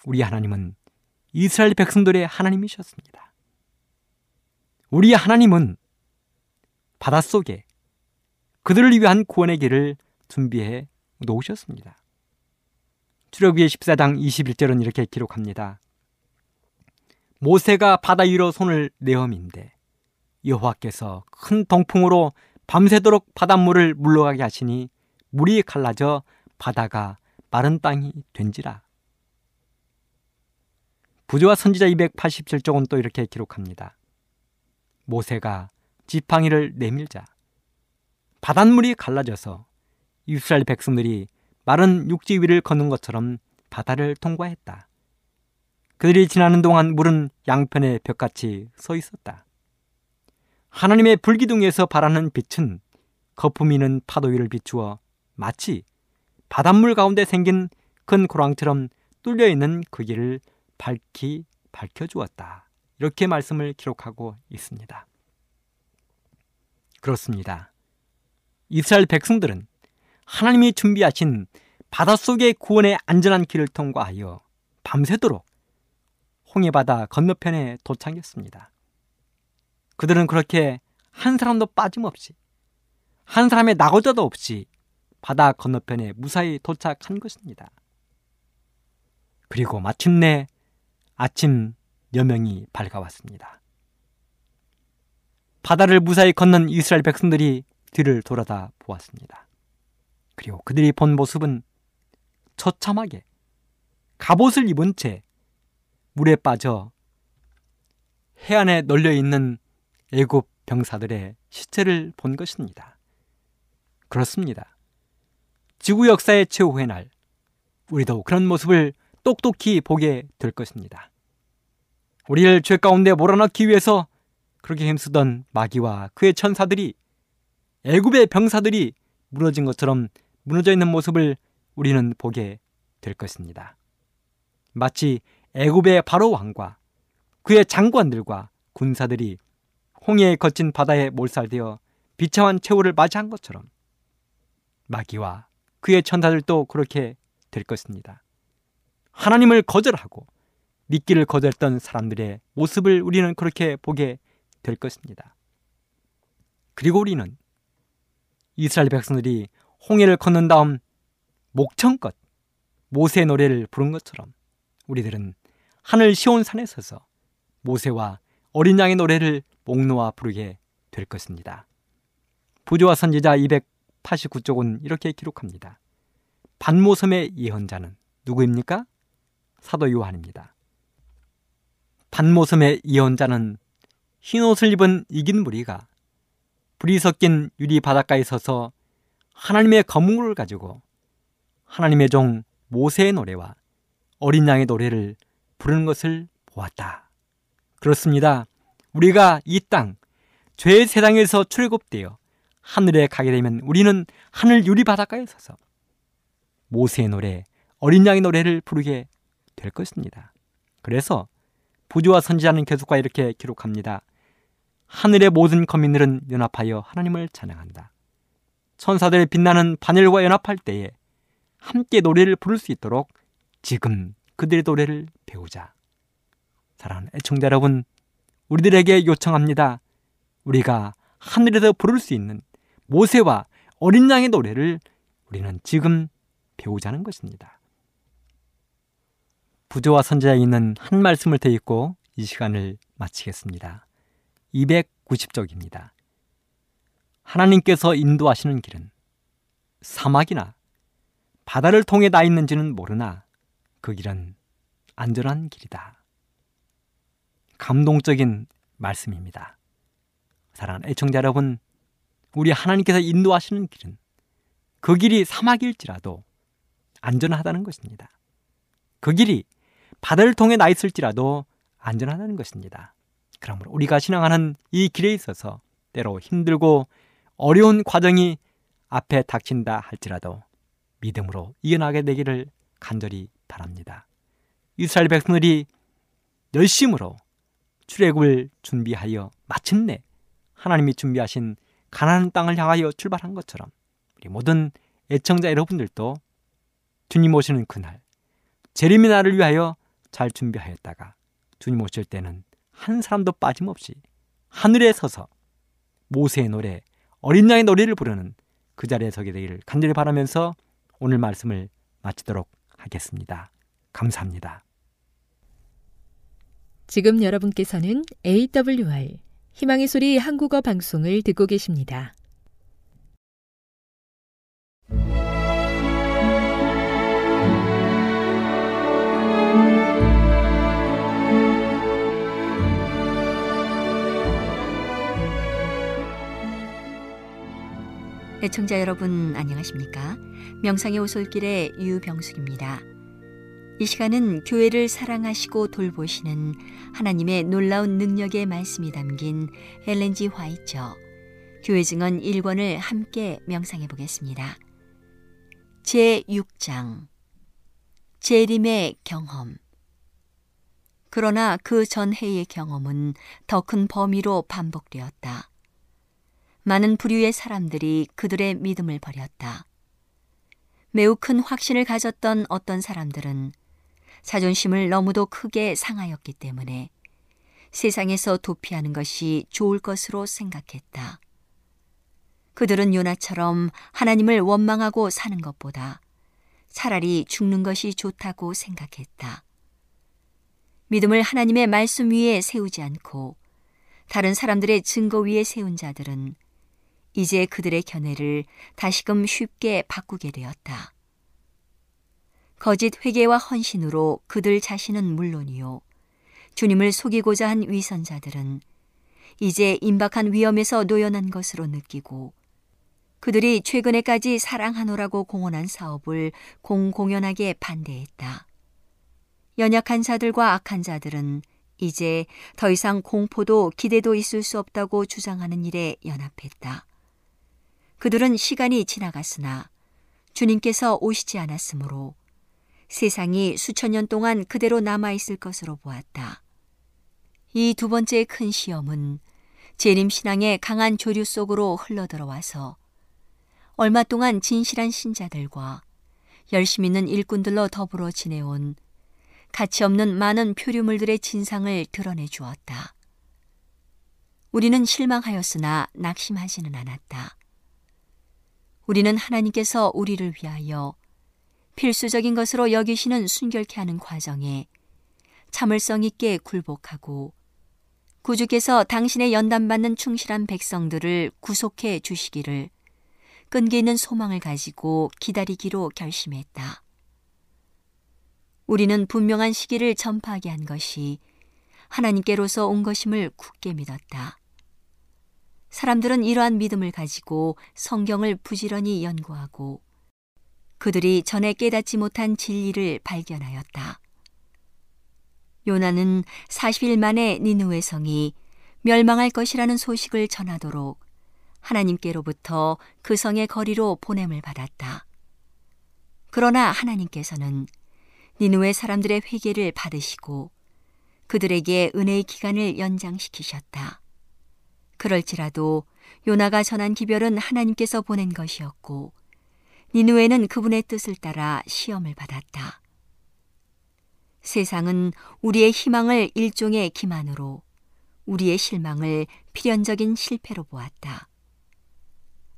우리 하나님은 이스라엘 백성들의 하나님이셨습니다. 우리 하나님은 바닷속에 그들을 위한 구원의 길을 준비해 놓으셨습니다. 출애굽기 14장 21절은 이렇게 기록합니다. 모세가 바다 위로 손을 내어민대 여호와께서 큰 동풍으로 밤새도록 바닷물을 물러가게 하시니 물이 갈라져 바다가 마른 땅이 된지라. 부조와 선지자 287쪽은 또 이렇게 기록합니다. 모세가 지팡이를 내밀자 바닷물이 갈라져서 이스라엘 백성들이 마른 육지 위를 걷는 것처럼 바다를 통과했다. 그들이 지나는 동안 물은 양편의 벽같이 서 있었다. 하나님의 불기둥에서 발하는 빛은 거품이 있는 파도 위를 비추어 마치 바닷물 가운데 생긴 큰 고랑처럼 뚫려있는 그 길을 밝히 밝혀주었다. 이렇게 말씀을 기록하고 있습니다. 그렇습니다. 이스라엘 백성들은 하나님이 준비하신 바닷속의 구원의 안전한 길을 통과하여 밤새도록 홍해바다 건너편에 도착했습니다. 그들은 그렇게 한 사람도 빠짐없이, 한 사람의 낙오자도 없이 바다 건너편에 무사히 도착한 것입니다. 그리고 마침내 아침 여명이 밝아왔습니다. 바다를 무사히 걷는 이스라엘 백성들이 뒤를 돌아다 보았습니다. 그리고 그들이 본 모습은 처참하게 갑옷을 입은 채 물에 빠져 해안에 널려있는 애굽 병사들의 시체를 본 것입니다. 그렇습니다. 지구 역사의 최후의 날, 우리도 그런 모습을 똑똑히 보게 될 것입니다. 우리를 죄 가운데 몰아넣기 위해서 그렇게 힘쓰던 마귀와 그의 천사들이, 애굽의 병사들이 무너진 것처럼 무너져 있는 모습을 우리는 보게 될 것입니다. 마치 애굽의 바로 왕과 그의 장관들과 군사들이 홍해에 거친 바다에 몰살되어 비참한 최후를 맞이한 것처럼 마귀와 그의 천사들도 그렇게 될 것입니다. 하나님을 거절하고 믿기를 거절했던 사람들의 모습을 우리는 그렇게 보게 될 것입니다. 그리고 우리는 이스라엘 백성들이 홍해를 걷는 다음 목청껏 모세의 노래를 부른 것처럼 우리들은 하늘 시온산에 서서 모세와 어린 양의 노래를 목놓아 부르게 될 것입니다. 부조와 선지자 289쪽은 이렇게 기록합니다. 반모섬의 예언자는 누구입니까? 사도 요한입니다. 반모섬의 예언자는 흰옷을 입은 이긴 무리가 불이 섞인 유리 바닷가에 서서 하나님의 검문고를 가지고 하나님의 종 모세의 노래와 어린 양의 노래를 부르는 것을 보았다. 그렇습니다. 우리가 이 땅, 죄의 세상에서 출애굽되어 하늘에 가게 되면 우리는 하늘 유리 바닷가에 서서 모세의 노래, 어린 양의 노래를 부르게 될 것입니다. 그래서 부조와 선지자는 계속과 이렇게 기록합니다. 하늘의 모든 거민들은 연합하여 하나님을 찬양한다. 천사들의 빛나는 바늘과 연합할 때에 함께 노래를 부를 수 있도록 지금 그들의 노래를 배우자. 사랑하는 애청자 여러분, 우리들에게 요청합니다. 우리가 하늘에서 부를 수 있는 모세와 어린 양의 노래를 우리는 지금 배우자는 것입니다. 부조와 선지자에 있는 한 말씀을 더 읽고 이 시간을 마치겠습니다. 290쪽입니다. 하나님께서 인도하시는 길은 사막이나 바다를 통해 나 있는지는 모르나 그 길은 안전한 길이다. 감동적인 말씀입니다. 사랑하는 애청자 여러분, 우리 하나님께서 인도하시는 길은 그 길이 사막일지라도 안전하다는 것입니다. 그 길이 바다를 통해 나 있을지라도 안전하다는 것입니다. 그러므로 우리가 신앙하는 이 길에 있어서 때로 힘들고 어려운 과정이 앞에 닥친다 할지라도 믿음으로 이겨나게 되기를 간절히 바랍니다. 이스라엘 백성들이 열심으로 출애굽을 준비하여 마침내 하나님이 준비하신 가나안 땅을 향하여 출발한 것처럼 우리 모든 애청자 여러분들도 주님 오시는 그날 재림의 날을 위하여 잘 준비하였다가 주님 오실 때는 한 사람도 빠짐없이 하늘에 서서 모세의 노래, 어린 양의 노래를 부르는 그 자리에 서게 되기를 간절히 바라면서 오늘 말씀을 마치도록 하겠습니다. 감사합니다. 지금 여러분께서는 AWR 희망의 소리 한국어 방송을 듣고 계십니다. 애청자 여러분 안녕하십니까? 명상의 오솔길의 유병숙입니다. 이 시간은 교회를 사랑하시고 돌보시는 하나님의 놀라운 능력의 말씀이 담긴 엘렌 G. 화잇 저 교회 증언 1권을 함께 명상해 보겠습니다. 제6장 재림의 경험. 그러나 그 전해의 경험은 더 큰 범위로 반복되었다. 많은 부류의 사람들이 그들의 믿음을 버렸다. 매우 큰 확신을 가졌던 어떤 사람들은 자존심을 너무도 크게 상하였기 때문에 세상에서 도피하는 것이 좋을 것으로 생각했다. 그들은 요나처럼 하나님을 원망하고 사는 것보다 차라리 죽는 것이 좋다고 생각했다. 믿음을 하나님의 말씀 위에 세우지 않고 다른 사람들의 증거 위에 세운 자들은 이제 그들의 견해를 다시금 쉽게 바꾸게 되었다. 거짓 회개와 헌신으로 그들 자신은 물론이요, 주님을 속이고자 한 위선자들은 이제 임박한 위험에서 놓여난 것으로 느끼고 그들이 최근에까지 사랑하노라고 공언한 사업을 공공연하게 반대했다. 연약한 자들과 악한 자들은 이제 더 이상 공포도 기대도 있을 수 없다고 주장하는 일에 연합했다. 그들은 시간이 지나갔으나 주님께서 오시지 않았으므로 세상이 수천 년 동안 그대로 남아있을 것으로 보았다. 이 두 번째 큰 시험은 재림신앙의 강한 조류 속으로 흘러들어와서 얼마 동안 진실한 신자들과 열심 있는 일꾼들로 더불어 지내온 가치없는 많은 표류물들의 진상을 드러내 주었다. 우리는 실망하였으나 낙심하지는 않았다. 우리는 하나님께서 우리를 위하여 필수적인 것으로 여기시는 순결케 하는 과정에 참을성 있게 굴복하고 구주께서 당신의 연단받는 충실한 백성들을 구속해 주시기를 끈기 있는 소망을 가지고 기다리기로 결심했다. 우리는 분명한 시기를 전파하게 한 것이 하나님께로서 온 것임을 굳게 믿었다. 사람들은 이러한 믿음을 가지고 성경을 부지런히 연구하고 그들이 전에 깨닫지 못한 진리를 발견하였다. 요나는 40일 만에 니느웨 성이 멸망할 것이라는 소식을 전하도록 하나님께로부터 그 성의 거리로 보냄을 받았다. 그러나 하나님께서는 니느웨 사람들의 회개를 받으시고 그들에게 은혜의 기간을 연장시키셨다. 그럴지라도 요나가 전한 기별은 하나님께서 보낸 것이었고 니느웨는 그분의 뜻을 따라 시험을 받았다. 세상은 우리의 희망을 일종의 기만으로, 우리의 실망을 필연적인 실패로 보았다.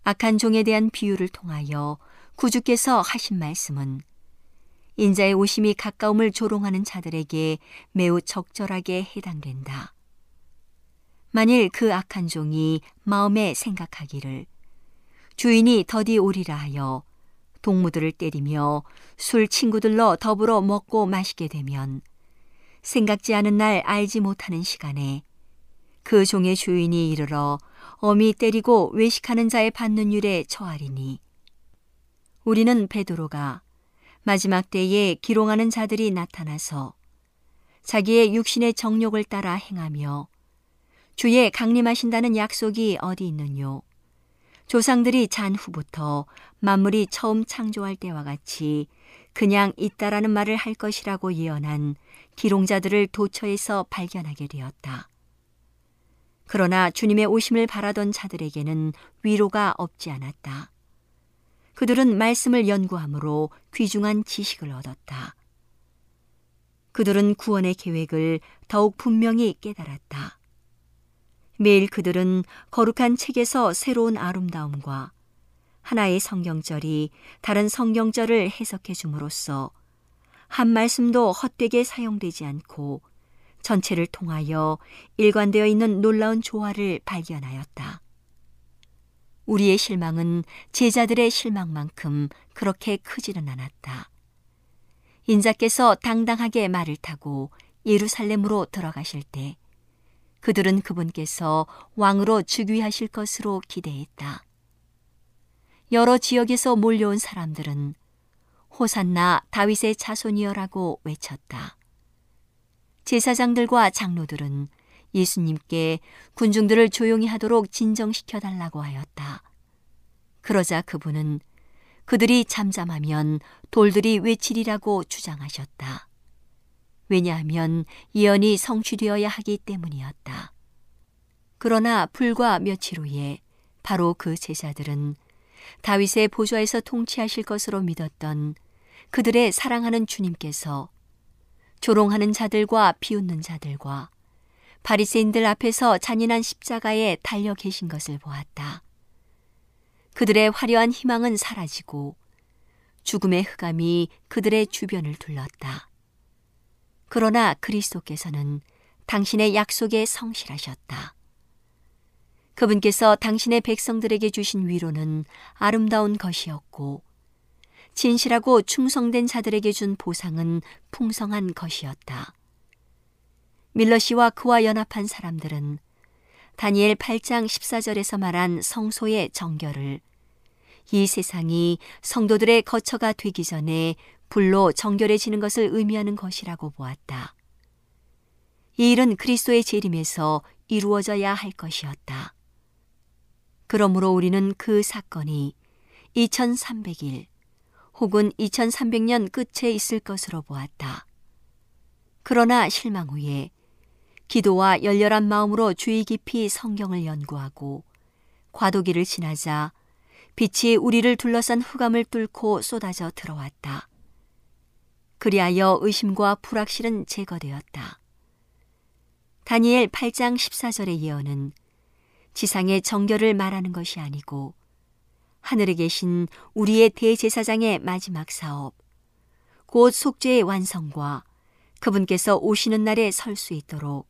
악한 종에 대한 비유를 통하여 구주께서 하신 말씀은 인자의 오심이 가까움을 조롱하는 자들에게 매우 적절하게 해당된다. 만일 그 악한 종이 마음에 생각하기를 주인이 더디 오리라 하여 동무들을 때리며 술 친구들로 더불어 먹고 마시게 되면 생각지 않은 날 알지 못하는 시간에 그 종의 주인이 이르러 엄히 때리고 외식하는 자의 받는 율에 처하리니, 우리는 베드로가 마지막 때에 기롱하는 자들이 나타나서 자기의 육신의 정욕을 따라 행하며 주의 강림하신다는 약속이 어디 있느뇨? 조상들이 잔 후부터 만물이 처음 창조할 때와 같이 그냥 있다라는 말을 할 것이라고 예언한 기롱자들을 도처에서 발견하게 되었다. 그러나 주님의 오심을 바라던 자들에게는 위로가 없지 않았다. 그들은 말씀을 연구함으로 귀중한 지식을 얻었다. 그들은 구원의 계획을 더욱 분명히 깨달았다. 매일 그들은 거룩한 책에서 새로운 아름다움과 하나의 성경절이 다른 성경절을 해석해 줌으로써 한 말씀도 헛되게 사용되지 않고 전체를 통하여 일관되어 있는 놀라운 조화를 발견하였다. 우리의 실망은 제자들의 실망만큼 그렇게 크지는 않았다. 인자께서 당당하게 말을 타고 예루살렘으로 들어가실 때 그들은 그분께서 왕으로 즉위하실 것으로 기대했다. 여러 지역에서 몰려온 사람들은 호산나 다윗의 자손이여라고 외쳤다. 제사장들과 장로들은 예수님께 군중들을 조용히 하도록 진정시켜달라고 하였다. 그러자 그분은 그들이 잠잠하면 돌들이 외치리라고 주장하셨다. 왜냐하면 예언이 성취되어야 하기 때문이었다. 그러나 불과 며칠 후에 바로 그 제자들은 다윗의 보좌에서 통치하실 것으로 믿었던 그들의 사랑하는 주님께서 조롱하는 자들과 비웃는 자들과 바리새인들 앞에서 잔인한 십자가에 달려 계신 것을 보았다. 그들의 화려한 희망은 사라지고 죽음의 흑암이 그들의 주변을 둘렀다. 그러나 그리스도께서는 당신의 약속에 성실하셨다. 그분께서 당신의 백성들에게 주신 위로는 아름다운 것이었고 진실하고 충성된 자들에게 준 보상은 풍성한 것이었다. 밀러 씨와 그와 연합한 사람들은 다니엘 8장 14절에서 말한 성소의 정결을 이 세상이 성도들의 거처가 되기 전에 불로 정결해지는 것을 의미하는 것이라고 보았다. 이 일은 그리스도의 재림에서 이루어져야 할 것이었다. 그러므로 우리는 그 사건이 2300일 혹은 2300년 끝에 있을 것으로 보았다. 그러나 실망 후에 기도와 열렬한 마음으로 주의 깊이 성경을 연구하고 과도기를 지나자 빛이 우리를 둘러싼 흑암을 뚫고 쏟아져 들어왔다. 그리하여 의심과 불확실은 제거되었다. 다니엘 8장 14절의 예언은 지상의 정결을 말하는 것이 아니고 하늘에 계신 우리의 대제사장의 마지막 사업, 곧 속죄의 완성과 그분께서 오시는 날에 설 수 있도록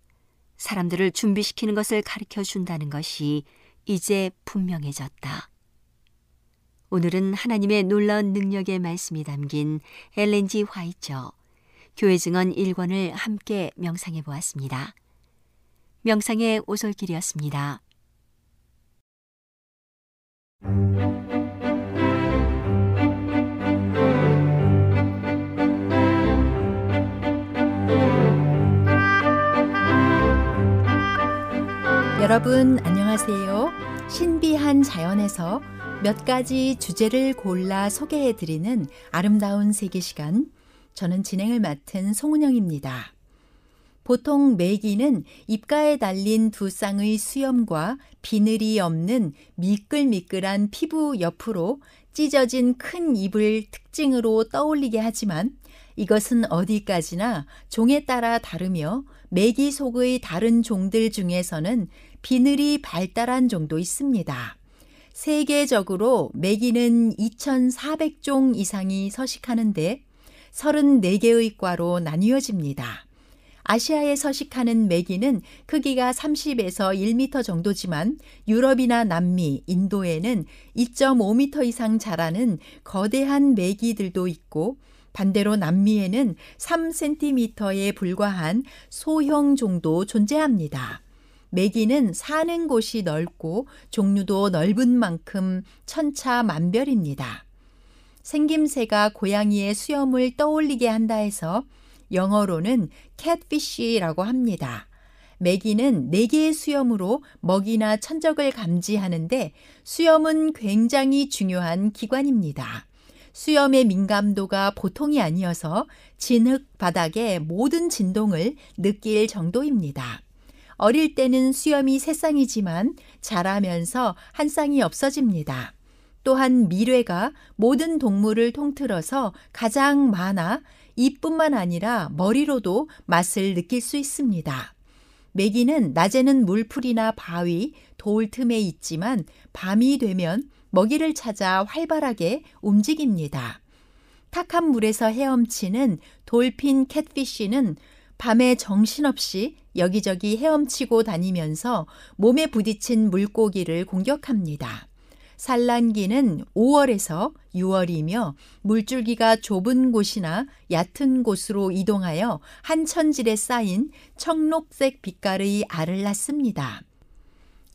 사람들을 준비시키는 것을 가르쳐 준다는 것이 이제 분명해졌다. 오늘은 하나님의 놀라운 능력의 말씀이 담긴 엘렌 G. 화잇 교회 증언 1권을 함께 명상해 보았습니다. 명상의 오솔길이었습니다. 여러분 안녕하세요. 신비한 자연에서 몇 가지 주제를 골라 소개해드리는 아름다운 세계 시간, 저는 진행을 맡은 송은영입니다. 보통 메기는 입가에 달린 두 쌍의 수염과 비늘이 없는 미끌미끌한 피부 옆으로 찢어진 큰 입을 특징으로 떠올리게 하지만 이것은 어디까지나 종에 따라 다르며 메기 속의 다른 종들 중에서는 비늘이 발달한 종도 있습니다. 세계적으로 메기는 2400종 이상이 서식하는데 34개의 과로 나뉘어집니다. 아시아에 서식하는 메기는 크기가 30에서 1m 정도지만 유럽이나 남미, 인도에는 2.5m 이상 자라는 거대한 메기들도 있고 반대로 남미에는 3cm에 불과한 소형 종도 존재합니다. 메기는 사는 곳이 넓고 종류도 넓은 만큼 천차만별입니다. 생김새가 고양이의 수염을 떠올리게 한다 해서 영어로는 캣피쉬라고 합니다. 메기는 4개의 수염으로 먹이나 천적을 감지하는데 수염은 굉장히 중요한 기관입니다. 수염의 민감도가 보통이 아니어서 진흙 바닥의 모든 진동을 느낄 정도입니다. 어릴 때는 수염이 3쌍이지만 자라면서 한 쌍이 없어집니다. 또한 미뢰가 모든 동물을 통틀어서 가장 많아 이뿐만 아니라 머리로도 맛을 느낄 수 있습니다. 메기는 낮에는 물풀이나 바위, 돌 틈에 있지만 밤이 되면 먹이를 찾아 활발하게 움직입니다. 탁한 물에서 헤엄치는 돌핀 캣피쉬는 밤에 정신없이 여기저기 헤엄치고 다니면서 몸에 부딪힌 물고기를 공격합니다. 산란기는 5월에서 6월이며 물줄기가 좁은 곳이나 얕은 곳으로 이동하여 한 천질에 쌓인 청록색 빛깔의 알을 낳습니다.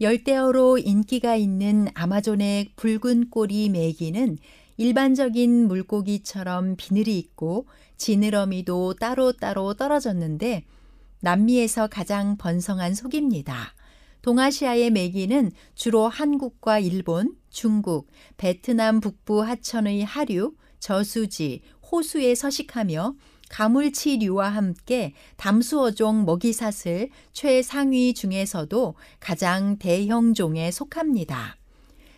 열대어로 인기가 있는 아마존의 붉은 꼬리 메기는 일반적인 물고기처럼 비늘이 있고 지느러미도 따로따로 떨어졌는데 남미에서 가장 번성한 속입니다. 동아시아의 메기는 주로 한국과 일본, 중국, 베트남 북부 하천의 하류, 저수지, 호수에 서식하며 가물치류와 함께 담수어종 먹이사슬 최상위 중에서도 가장 대형종에 속합니다.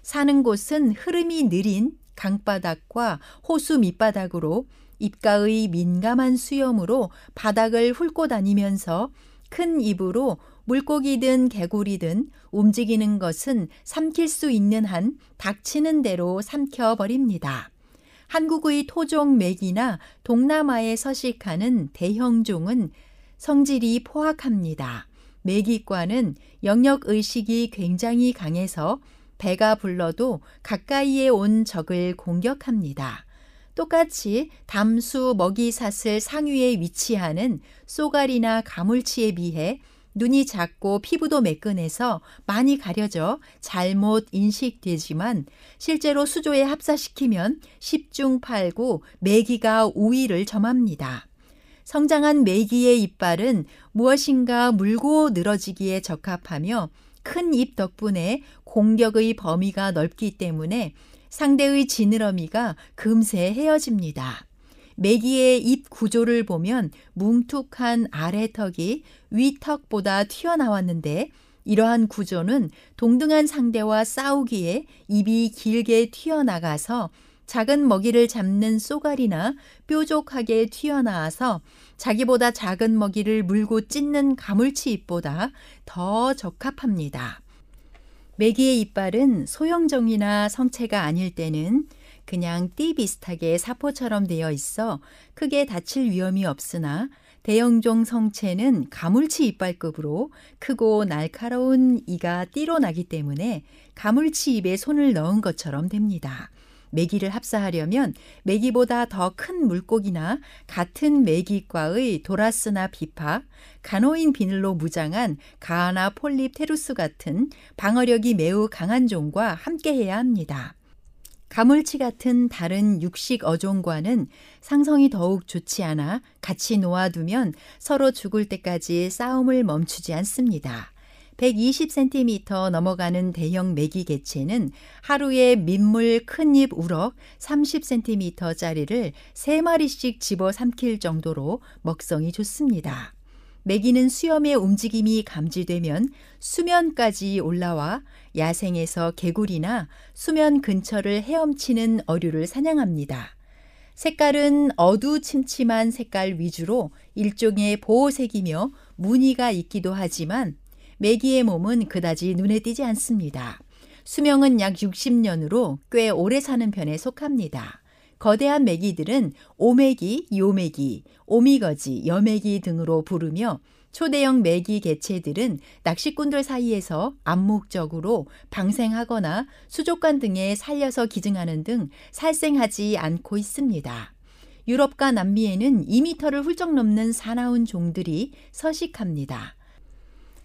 사는 곳은 흐름이 느린 강바닥과 호수 밑바닥으로 입가의 민감한 수염으로 바닥을 훑고 다니면서 큰 입으로 물고기든 개구리든 움직이는 것은 삼킬 수 있는 한 닥치는 대로 삼켜버립니다. 한국의 토종 메기나 동남아에 서식하는 대형종은 성질이 포악합니다. 메기과는 영역의식이 굉장히 강해서 배가 불러도 가까이에 온 적을 공격합니다. 똑같이 담수 먹이사슬 상위에 위치하는 쏘가리나 가물치에 비해 눈이 작고 피부도 매끈해서 많이 가려져 잘못 인식되지만 실제로 수조에 합사시키면 10중 8구 메기가 우위를 점합니다. 성장한 메기의 이빨은 무엇인가 물고 늘어지기에 적합하며 큰 입 덕분에 공격의 범위가 넓기 때문에 상대의 지느러미가 금세 헤어집니다. 메기의 입 구조를 보면 뭉툭한 아래턱이 위턱보다 튀어나왔는데 이러한 구조는 동등한 상대와 싸우기에 입이 길게 튀어나가서 작은 먹이를 잡는 쏘가리나 뾰족하게 튀어나와서 자기보다 작은 먹이를 물고 찢는 가물치 잎보다 더 적합합니다. 메기의 이빨은 소형종이나 성체가 아닐 때는 그냥 띠 비슷하게 사포처럼 되어 있어 크게 다칠 위험이 없으나 대형종 성체는 가물치 이빨급으로 크고 날카로운 이가 띠로 나기 때문에 가물치 입에 손을 넣은 것처럼 됩니다. 메기를 합사하려면 메기보다 더 큰 물고기나 같은 메기과의 도라스나 비파, 가노인 비늘로 무장한 가나 폴립테루스 같은 방어력이 매우 강한 종과 함께해야 합니다. 가물치 같은 다른 육식 어종과는 상성이 더욱 좋지 않아 같이 놓아두면 서로 죽을 때까지 싸움을 멈추지 않습니다. 120cm 넘어가는 대형 메기 개체는 하루에 민물 큰입 우럭 30cm짜리를 3마리씩 집어삼킬 정도로 먹성이 좋습니다. 메기는 수염의 움직임이 감지되면 수면까지 올라와 야생에서 개구리나 수면 근처를 헤엄치는 어류를 사냥합니다. 색깔은 어두침침한 색깔 위주로 일종의 보호색이며 무늬가 있기도 하지만 메기의 몸은 그다지 눈에 띄지 않습니다. 수명은 약 60년으로 꽤 오래 사는 편에 속합니다. 거대한 메기들은 오메기, 요메기, 오미거지, 여메기 등으로 부르며 초대형 메기 개체들은 낚시꾼들 사이에서 암묵적으로 방생하거나 수족관 등에 살려서 기증하는 등 살생하지 않고 있습니다. 유럽과 남미에는 2m를 훌쩍 넘는 사나운 종들이 서식합니다.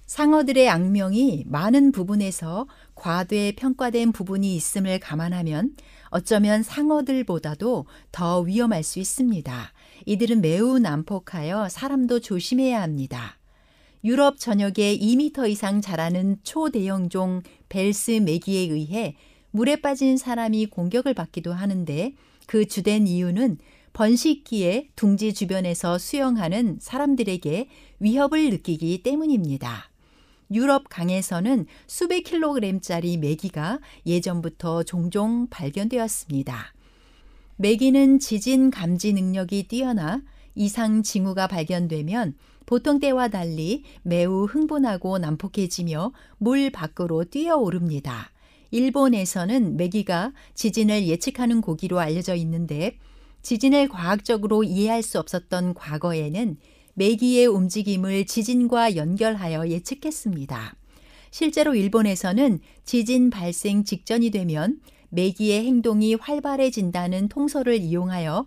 상어들의 악명이 많은 부분에서 과대 평가된 부분이 있음을 감안하면 어쩌면 상어들보다도 더 위험할 수 있습니다. 이들은 매우 난폭하여 사람도 조심해야 합니다. 유럽 전역에 2m 이상 자라는 초대형종 벨스 메기에 의해 물에 빠진 사람이 공격을 받기도 하는데 그 주된 이유는 번식기에 둥지 주변에서 수영하는 사람들에게 위협을 느끼기 때문입니다. 유럽 강에서는 수백 킬로그램짜리 메기가 예전부터 종종 발견되었습니다. 메기는 지진 감지 능력이 뛰어나 이상 징후가 발견되면 보통 때와 달리 매우 흥분하고 난폭해지며 물 밖으로 뛰어오릅니다. 일본에서는 메기가 지진을 예측하는 고기로 알려져 있는데, 지진을 과학적으로 이해할 수 없었던 과거에는 메기의 움직임을 지진과 연결하여 예측했습니다. 실제로 일본에서는 지진 발생 직전이 되면 메기의 행동이 활발해진다는 통설을 이용하여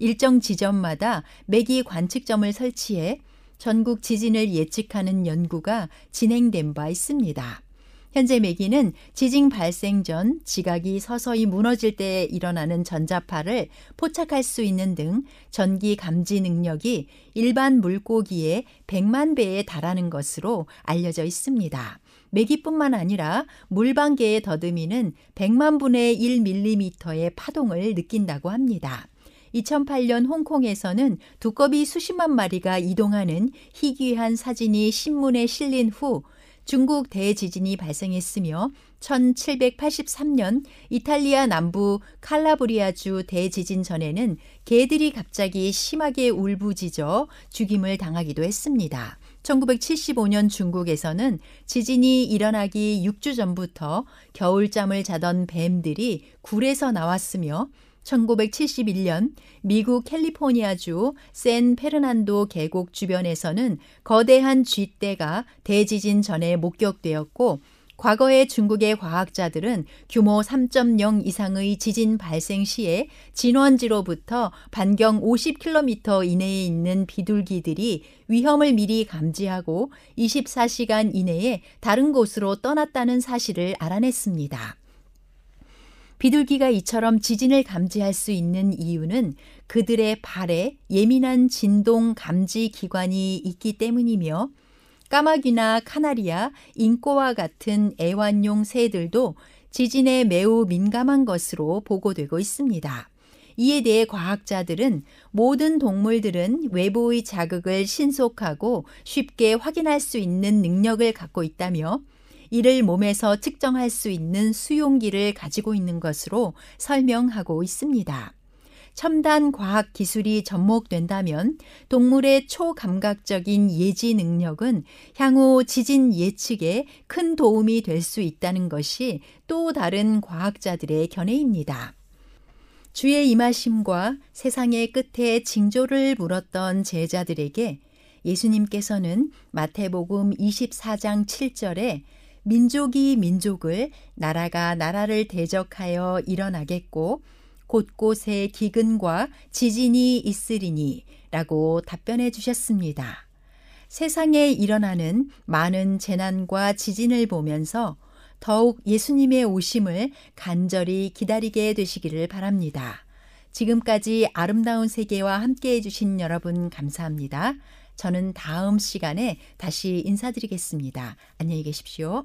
일정 지점마다 메기 관측점을 설치해 전국 지진을 예측하는 연구가 진행된 바 있습니다. 현재 메기는 지진 발생 전 지각이 서서히 무너질 때 일어나는 전자파를 포착할 수 있는 등 전기 감지 능력이 일반 물고기의 100만 배에 달하는 것으로 알려져 있습니다. 메기뿐만 아니라 물방개의 더듬이는 100만 분의 1mm의 파동을 느낀다고 합니다. 2008년 홍콩에서는 두꺼비 수십만 마리가 이동하는 희귀한 사진이 신문에 실린 후 중국 대지진이 발생했으며, 1783년 이탈리아 남부 칼라브리아주 대지진 전에는 개들이 갑자기 심하게 울부짖어 죽임을 당하기도 했습니다. 1975년 중국에서는 지진이 일어나기 6주 전부터 겨울잠을 자던 뱀들이 굴에서 나왔으며, 1971년 미국 캘리포니아주 샌 페르난도 계곡 주변에서는 거대한 쥐떼가 대지진 전에 목격되었고, 과거에 중국의 과학자들은 규모 3.0 이상의 지진 발생 시에 진원지로부터 반경 50km 이내에 있는 비둘기들이 위험을 미리 감지하고 24시간 이내에 다른 곳으로 떠났다는 사실을 알아냈습니다. 비둘기가 이처럼 지진을 감지할 수 있는 이유는 그들의 발에 예민한 진동 감지 기관이 있기 때문이며, 까마귀나 카나리아, 잉꼬와 같은 애완용 새들도 지진에 매우 민감한 것으로 보고되고 있습니다. 이에 대해 과학자들은 모든 동물들은 외부의 자극을 신속하고 쉽게 확인할 수 있는 능력을 갖고 있다며, 이를 몸에서 측정할 수 있는 수용기를 가지고 있는 것으로 설명하고 있습니다. 첨단 과학 기술이 접목된다면 동물의 초감각적인 예지 능력은 향후 지진 예측에 큰 도움이 될 수 있다는 것이 또 다른 과학자들의 견해입니다. 주의 임하심과 세상의 끝에 징조를 물었던 제자들에게 예수님께서는 마태복음 24장 7절에 민족이 민족을, 나라가 나라를 대적하여 일어나겠고 곳곳에 기근과 지진이 있으리니 라고 답변해 주셨습니다. 세상에 일어나는 많은 재난과 지진을 보면서 더욱 예수님의 오심을 간절히 기다리게 되시기를 바랍니다. 지금까지 아름다운 세계와 함께해 주신 여러분 감사합니다. 저는 다음 시간에 다시 인사드리겠습니다. 안녕히 계십시오.